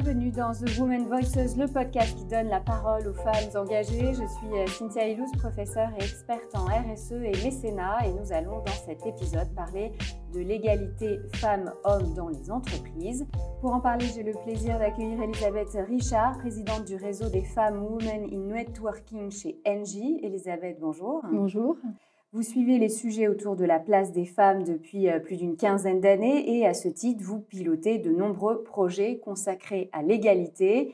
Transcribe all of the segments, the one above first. bienvenue dans The Women Voices, le podcast qui donne la parole aux femmes engagées. Je suis Cynthia Illouz, professeure et experte en RSE et mécénat, et nous allons dans cet épisode parler de l'égalité femmes-hommes dans les entreprises. Pour en parler, j'ai le plaisir d'accueillir Elisabeth Richard, présidente du réseau des femmes Women in Networking chez Engie. Elisabeth, bonjour. Bonjour. Vous suivez les sujets autour de la place des femmes depuis plus d'une quinzaine d'années et à ce titre, vous pilotez de nombreux projets consacrés à l'égalité.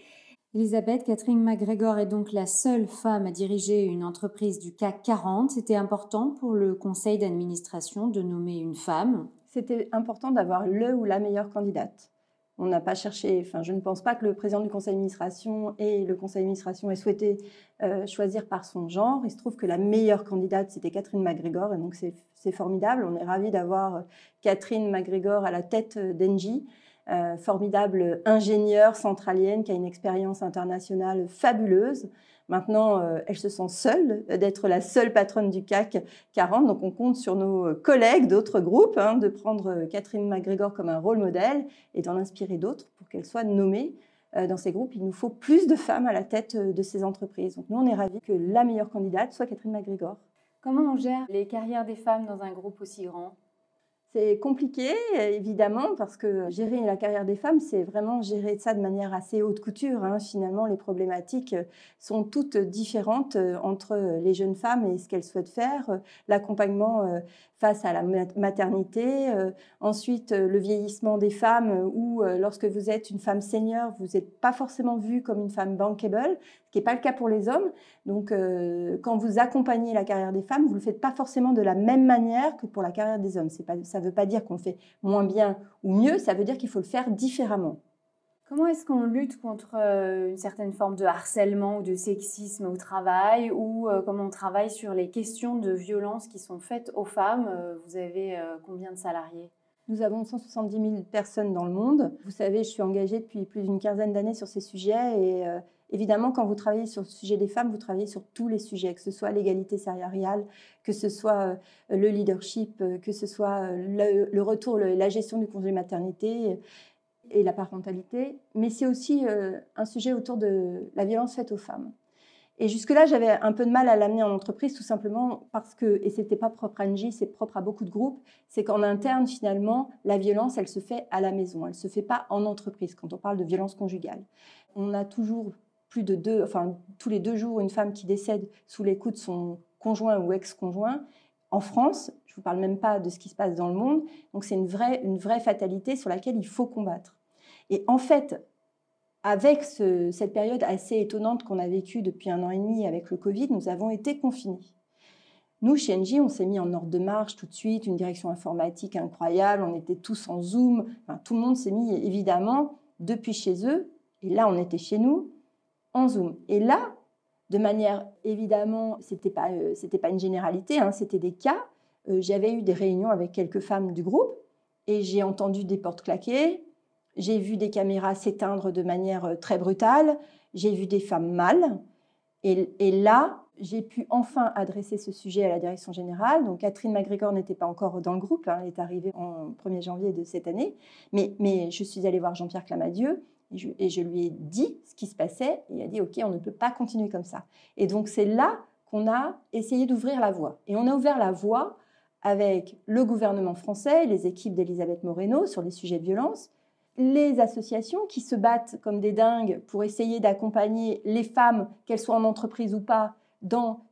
Elisabeth Catherine MacGregor est donc la seule femme à diriger une entreprise du CAC 40. C'était important pour le conseil d'administration de nommer une femme. C'était important d'avoir le ou la meilleure candidate. On n'a pas cherché, je ne pense pas que le président du conseil d'administration et le conseil d'administration aient souhaité choisir par son genre. Il se trouve que la meilleure candidate, c'était Catherine MacGregor, et donc c'est formidable. On est ravis d'avoir Catherine MacGregor à la tête d'Engie, formidable ingénieure centralienne qui a une expérience internationale fabuleuse. Maintenant, elle se sent seule d'être la seule patronne du CAC 40. Donc, on compte sur nos collègues d'autres groupes de prendre Catherine MacGregor comme un rôle modèle et d'en inspirer d'autres pour qu'elle soit nommée dans ces groupes. Il nous faut plus de femmes à la tête de ces entreprises. Donc, nous, on est ravis que la meilleure candidate soit Catherine MacGregor. Comment on gère les carrières des femmes dans un groupe aussi grand ? C'est compliqué, évidemment, parce que gérer la carrière des femmes, c'est vraiment gérer ça de manière assez haute couture. Finalement, les problématiques sont toutes différentes entre les jeunes femmes et ce qu'elles souhaitent faire, l'accompagnement face à la maternité, ensuite le vieillissement des femmes, où lorsque vous êtes une femme senior, vous n'êtes pas forcément vue comme une femme bankable, ce qui n'est pas le cas pour les hommes. Donc, quand vous accompagnez la carrière des femmes, vous ne le faites pas forcément de la même manière que pour la carrière des hommes. Ça ne veut pas dire qu'on fait moins bien ou mieux, ça veut dire qu'il faut le faire différemment. Comment est-ce qu'on lutte contre une certaine forme de harcèlement ou de sexisme au travail, ou comment on travaille sur les questions de violence qui sont faites aux femmes? Vous avez combien de salariés? Nous avons 170 000 personnes dans le monde. Vous savez, je suis engagée depuis plus d'une quinzaine d'années sur ces sujets et... évidemment, quand vous travaillez sur le sujet des femmes, vous travaillez sur tous les sujets, que ce soit l'égalité salariale, que ce soit le leadership, que ce soit le retour, la gestion du congé maternité et la parentalité. Mais c'est aussi un sujet autour de la violence faite aux femmes. Et jusque-là, j'avais un peu de mal à l'amener en entreprise, tout simplement parce que, et ce n'était pas propre à Engie, c'est propre à beaucoup de groupes, c'est qu'en interne, finalement, la violence, elle se fait à la maison, elle ne se fait pas en entreprise, quand on parle de violence conjugale. On a toujours... tous les 2 jours, une femme qui décède sous les coups de son conjoint ou ex-conjoint. En France, je ne vous parle même pas de ce qui se passe dans le monde. Donc, c'est une vraie fatalité sur laquelle il faut combattre. Et en fait, avec cette période assez étonnante qu'on a vécue depuis 1 an et demi avec le Covid, nous avons été confinés. Nous, chez Engie, on s'est mis en ordre de marche tout de suite, une direction informatique incroyable, on était tous en Zoom. Tout le monde s'est mis, évidemment, depuis chez eux. Et là, on était chez nous. En Zoom. Et là, de manière évidemment, c'était pas une généralité, c'était des cas. J'avais eu des réunions avec quelques femmes du groupe et j'ai entendu des portes claquer, j'ai vu des caméras s'éteindre de manière très brutale, j'ai vu des femmes mal. Et là, j'ai pu enfin adresser ce sujet à la direction générale. Donc, Catherine MacGregor n'était pas encore dans le groupe, elle est arrivée en 1er janvier de cette année. Mais je suis allée voir Jean-Pierre Clamadieu. Et je lui ai dit ce qui se passait. Il a dit, OK, on ne peut pas continuer comme ça. Et donc, c'est là qu'on a essayé d'ouvrir la voie. Et on a ouvert la voie avec le gouvernement français, les équipes d'Elisabeth Moreno sur les sujets de violence, les associations qui se battent comme des dingues pour essayer d'accompagner les femmes, qu'elles soient en entreprise ou pas,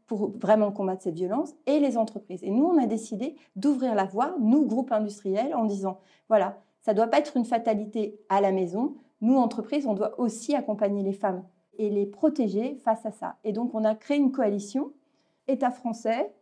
pour vraiment combattre cette violence, et les entreprises. Et nous, on a décidé d'ouvrir la voie, nous, groupe industriel, en disant, voilà, ça ne doit pas être une fatalité à la maison. Nous, entreprises, on doit aussi accompagner les femmes et les protéger face à ça. Et donc, on a créé une coalition, État français,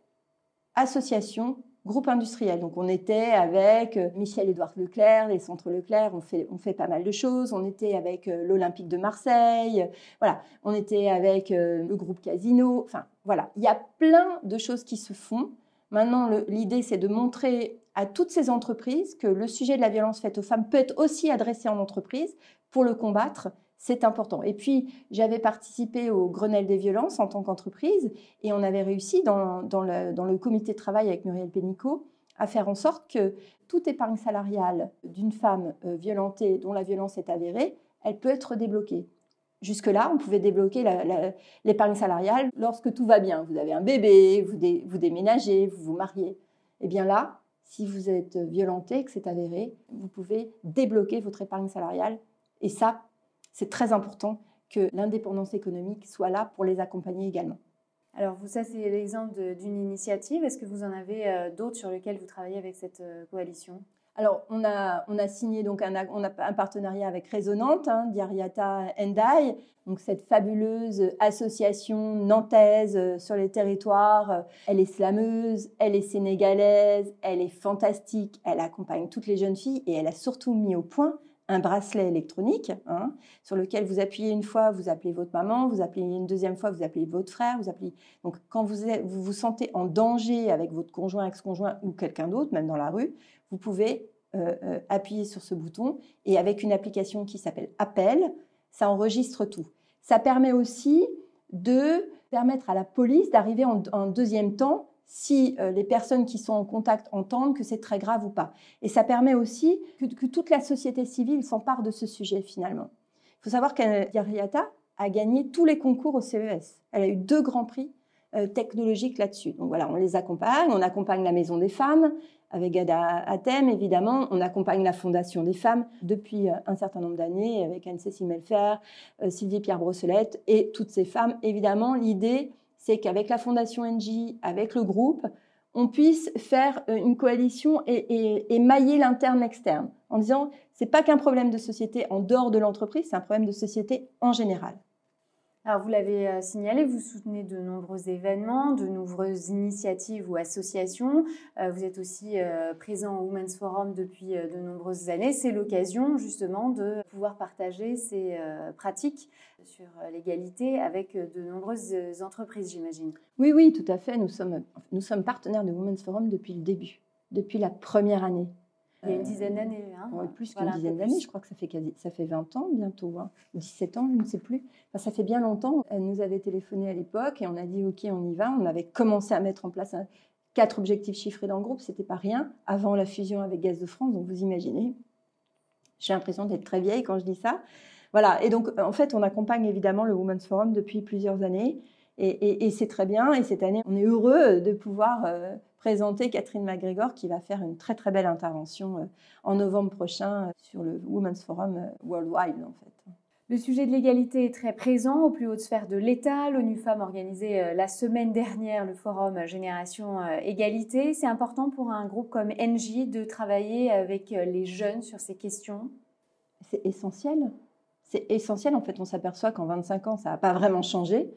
association, groupe industriel. Donc, on était avec Michel-Édouard Leclerc, les centres Leclerc, on fait pas mal de choses. On était avec l'Olympique de Marseille, voilà. On était avec le groupe Casino. Voilà, il y a plein de choses qui se font. Maintenant, l'idée, c'est de montrer à toutes ces entreprises que le sujet de la violence faite aux femmes peut être aussi adressé en entreprise. Pour le combattre, c'est important. Et puis, j'avais participé au Grenelle des violences en tant qu'entreprise et on avait réussi dans le comité de travail avec Muriel Pénicaud à faire en sorte que toute épargne salariale d'une femme violentée dont la violence est avérée, elle peut être débloquée. Jusque-là, on pouvait débloquer l'épargne salariale lorsque tout va bien. Vous avez un bébé, vous déménagez, vous vous mariez. Eh bien là, si vous êtes violenté, que c'est avéré, vous pouvez débloquer votre épargne salariale. Et ça, c'est très important que l'indépendance économique soit là pour les accompagner également. Alors, ça, c'est l'exemple d'une initiative. Est-ce que vous en avez d'autres sur lesquelles vous travaillez avec cette coalition ? Alors, on a signé donc un partenariat avec Résonante, Diariata Endaï, donc cette fabuleuse association nantaise sur les territoires. Elle est slameuse, elle est sénégalaise, elle est fantastique, elle accompagne toutes les jeunes filles et elle a surtout mis au point un bracelet électronique sur lequel vous appuyez une fois, vous appelez votre maman, vous appelez une deuxième fois, vous appelez votre frère, vous appelez... Donc, quand vous vous sentez en danger avec votre conjoint, ex-conjoint ou quelqu'un d'autre, même dans la rue, vous pouvez appuyer sur ce bouton et avec une application qui s'appelle Appel, ça enregistre tout. Ça permet aussi de permettre à la police d'arriver en deuxième temps si les personnes qui sont en contact entendent que c'est très grave ou pas. Et ça permet aussi que toute la société civile s'empare de ce sujet finalement. Il faut savoir qu'Yariata a gagné tous les concours au CES. Elle a eu 2 grands prix technologiques là-dessus. Donc voilà, on les accompagne, on accompagne la Maison des Femmes, avec Ada Athem, évidemment, on accompagne la Fondation des femmes depuis un certain nombre d'années, avec Anne-Cécile Melfer, Sylvie-Pierre Brosselette et toutes ces femmes. Évidemment, l'idée, c'est qu'avec la Fondation Engie, avec le groupe, on puisse faire une coalition et mailler l'interne-externe, en disant c'est pas qu'un problème de société en dehors de l'entreprise, c'est un problème de société en général. Alors, vous l'avez signalé, vous soutenez de nombreux événements, de nombreuses initiatives ou associations. Vous êtes aussi présent au Women's Forum depuis de nombreuses années. C'est l'occasion justement de pouvoir partager ces pratiques sur l'égalité avec de nombreuses entreprises, j'imagine. Oui, oui, tout à fait. Nous sommes partenaires de Women's Forum depuis le début, depuis la première année. Il y a une dizaine d'années. Plus qu'une dizaine d'années, je crois que ça fait 20 ans bientôt, 17 ans, je ne sais plus. Enfin, ça fait bien longtemps. Elle nous avait téléphoné à l'époque et on a dit « Ok, on y va ». On avait commencé à mettre en place 4 objectifs chiffrés dans le groupe, c'était pas rien, avant la fusion avec Gaz de France, donc vous imaginez. J'ai l'impression d'être très vieille quand je dis ça. Voilà, et donc en fait, on accompagne évidemment le Women's Forum depuis plusieurs années et c'est très bien. Et cette année, on est heureux de pouvoir... présenter Catherine MacGregor qui va faire une très très belle intervention en novembre prochain sur le Women's Forum Worldwide en fait. Le sujet de l'égalité est très présent aux plus hautes sphères de l'État. L'ONU Femmes organisait la semaine dernière le forum Génération Égalité. C'est important pour un groupe comme Engie de travailler avec les jeunes sur ces questions. C'est essentiel. C'est essentiel en fait. On s'aperçoit qu'en 25 ans, ça n'a pas vraiment changé.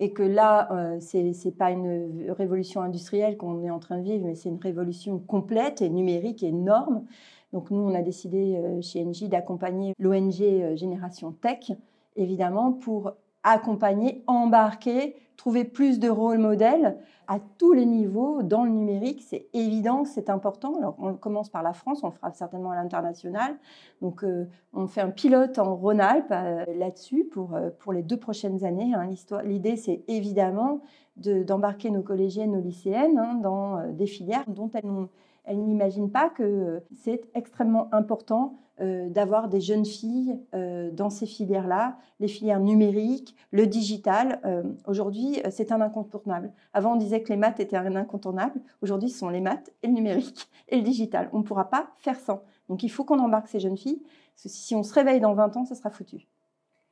Et que là, ce n'est pas une révolution industrielle qu'on est en train de vivre, mais c'est une révolution complète et numérique et énorme. Donc nous, on a décidé chez Engie d'accompagner l'ONG Génération Tech, évidemment, pour accompagner, embarquer, trouver plus de rôle modèle à tous les niveaux dans le numérique. C'est évident, c'est important. Alors, on commence par la France, on le fera certainement à l'international. Donc, on fait un pilote en Rhône-Alpes là-dessus pour les 2 prochaines années. L'idée, c'est évidemment d'embarquer nos collégiennes, nos lycéennes dans des filières dont elles n'imaginent pas que c'est extrêmement important d'avoir des jeunes filles dans ces filières-là, les filières numériques, le digital. Aujourd'hui, c'est un incontournable. Avant, on disait que les maths étaient un incontournable. Aujourd'hui, ce sont les maths et le numérique et le digital. On ne pourra pas faire sans. Donc, il faut qu'on embarque ces jeunes filles. Parce que si on se réveille dans 20 ans, ça sera foutu.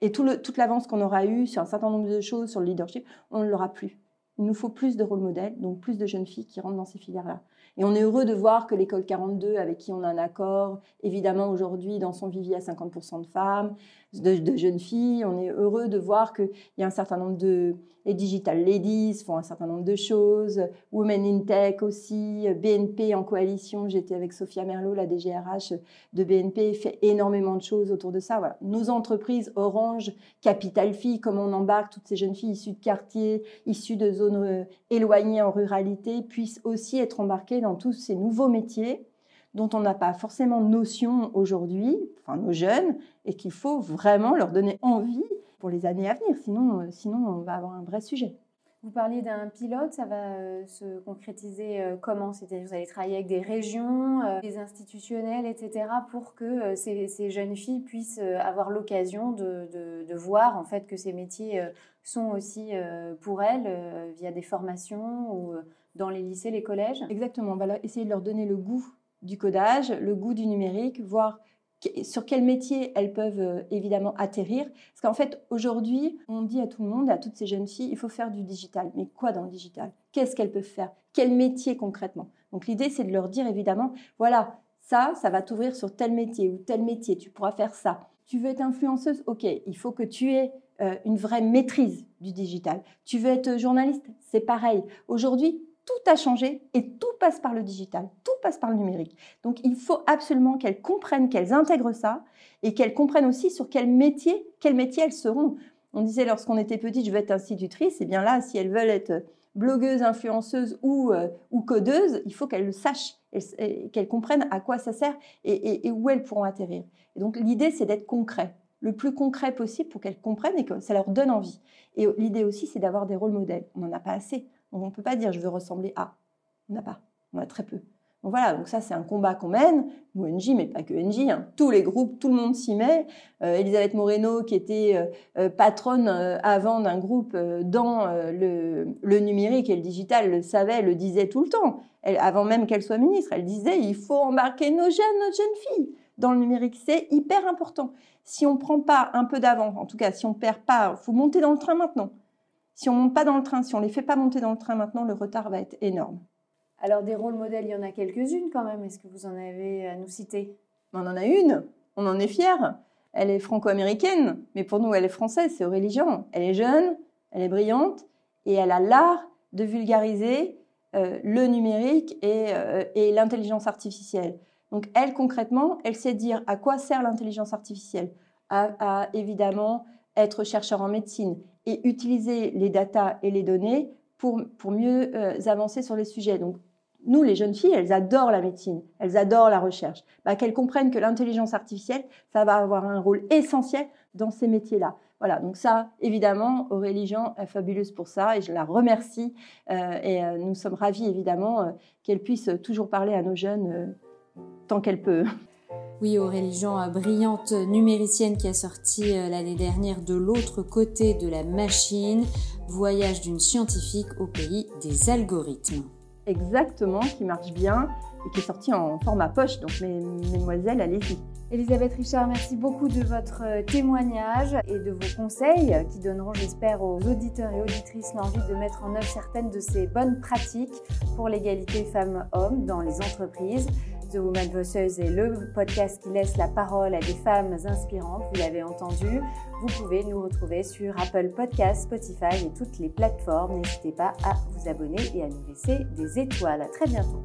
Et toute l'avance qu'on aura eue sur un certain nombre de choses, sur le leadership, on ne l'aura plus. Il nous faut plus de rôle modèle, donc plus de jeunes filles qui rentrent dans ces filières-là. Et on est heureux de voir que l'école 42, avec qui on a un accord, évidemment aujourd'hui dans son vivier à 50% de femmes, de jeunes filles, on est heureux de voir qu'il y a un certain nombre de... Les Digital Ladies font un certain nombre de choses, Women in Tech aussi, BNP en coalition, j'étais avec Sophia Merlot, la DGRH de BNP, fait énormément de choses autour de ça. Voilà. Nos entreprises, Orange, Capital Filles, comment on embarque toutes ces jeunes filles issues de quartiers, issues de zones éloignées en ruralité, puissent aussi être embarquées dans tous ces nouveaux métiers dont on n'a pas forcément notion aujourd'hui, enfin nos jeunes, et qu'il faut vraiment leur donner envie pour les années à venir, sinon on va avoir un vrai sujet. Vous parliez d'un pilote, ça va se concrétiser comment? C'est-à-dire que vous allez travailler avec des régions, des institutionnels, etc. pour que ces jeunes filles puissent avoir l'occasion de voir en fait, que ces métiers sont aussi pour elles via des formations ou dans les lycées, les collèges. Exactement, on va essayer de leur donner le goût du codage, le goût du numérique, voir sur quel métier elles peuvent évidemment atterrir. Parce qu'en fait, aujourd'hui, on dit à tout le monde, à toutes ces jeunes filles, il faut faire du digital. Mais quoi dans le digital? Qu'est-ce qu'elles peuvent faire? Quel métier concrètement? Donc l'idée, c'est de leur dire évidemment, voilà, ça va t'ouvrir sur tel métier ou tel métier, tu pourras faire ça. Tu veux être influenceuse? Ok, il faut que tu aies une vraie maîtrise du digital. Tu veux être journaliste? C'est pareil. Aujourd'hui, tout a changé et tout passe par le digital, tout passe par le numérique. Donc, il faut absolument qu'elles comprennent, qu'elles intègrent ça et qu'elles comprennent aussi sur quel métier elles seront. On disait lorsqu'on était petite, je veux être institutrice. Et bien là, si elles veulent être blogueuses, influenceuses ou codeuses, il faut qu'elles le sachent et qu'elles comprennent à quoi ça sert et où elles pourront atterrir. Et donc, l'idée, c'est d'être concret, le plus concret possible pour qu'elles comprennent et que ça leur donne envie. Et l'idée aussi, c'est d'avoir des rôles modèles. On n'en a pas assez. On ne peut pas dire « je veux ressembler à ». On n'a pas, on a très peu. Donc voilà, donc ça c'est un combat qu'on mène, nous Engie, mais pas que Engie, hein. Tous les groupes, tout le monde s'y met. Elisabeth Moreno qui était patronne avant d'un groupe dans le numérique et le digital, le savait, le disait tout le temps. Elle, avant même qu'elle soit ministre, elle disait « il faut embarquer nos jeunes filles ». Dans le numérique, c'est hyper important. Si on ne prend pas un peu d'avant, en tout cas si on ne perd pas, il faut monter dans le train maintenant. Si on ne monte pas dans le train, si on ne les fait pas monter dans le train maintenant, le retard va être énorme. Alors des rôles modèles, il y en a quelques-unes quand même. Est-ce que vous en avez à nous citer? On en a une, on en est fiers. Elle est franco-américaine, mais pour nous, elle est française, c'est Aurélie Jean. Elle est jeune, elle est brillante et elle a l'art de vulgariser le numérique et l'intelligence artificielle. Donc elle, concrètement, elle sait dire à quoi sert l'intelligence artificielle, à évidemment être chercheur en médecine, et utiliser les datas et les données pour mieux avancer sur les sujets. Donc, nous, les jeunes filles, elles adorent la médecine, elles adorent la recherche. Bah, qu'elles comprennent que l'intelligence artificielle, ça va avoir un rôle essentiel dans ces métiers-là. Voilà, donc ça, évidemment, Aurélie Jean est fabuleuse pour ça et je la remercie. Et nous sommes ravis, évidemment, qu'elle puisse toujours parler à nos jeunes tant qu'elle peut. Oui, Aurélie Jean, brillante numéricienne qui a sorti l'année dernière De l'autre côté de la machine, voyage d'une scientifique au pays des algorithmes. Exactement, qui marche bien et qui est sorti en format poche, donc mesdemoiselles, allez-y. Elisabeth Richard, merci beaucoup de votre témoignage et de vos conseils qui donneront, j'espère, aux auditeurs et auditrices l'envie de mettre en œuvre certaines de ces bonnes pratiques pour l'égalité femmes-hommes dans les entreprises. The Woman Bosseuse est le podcast qui laisse la parole à des femmes inspirantes, vous l'avez entendu. Vous pouvez nous retrouver sur Apple Podcasts, Spotify et toutes les plateformes. N'hésitez pas à vous abonner et à nous laisser des étoiles. À très bientôt.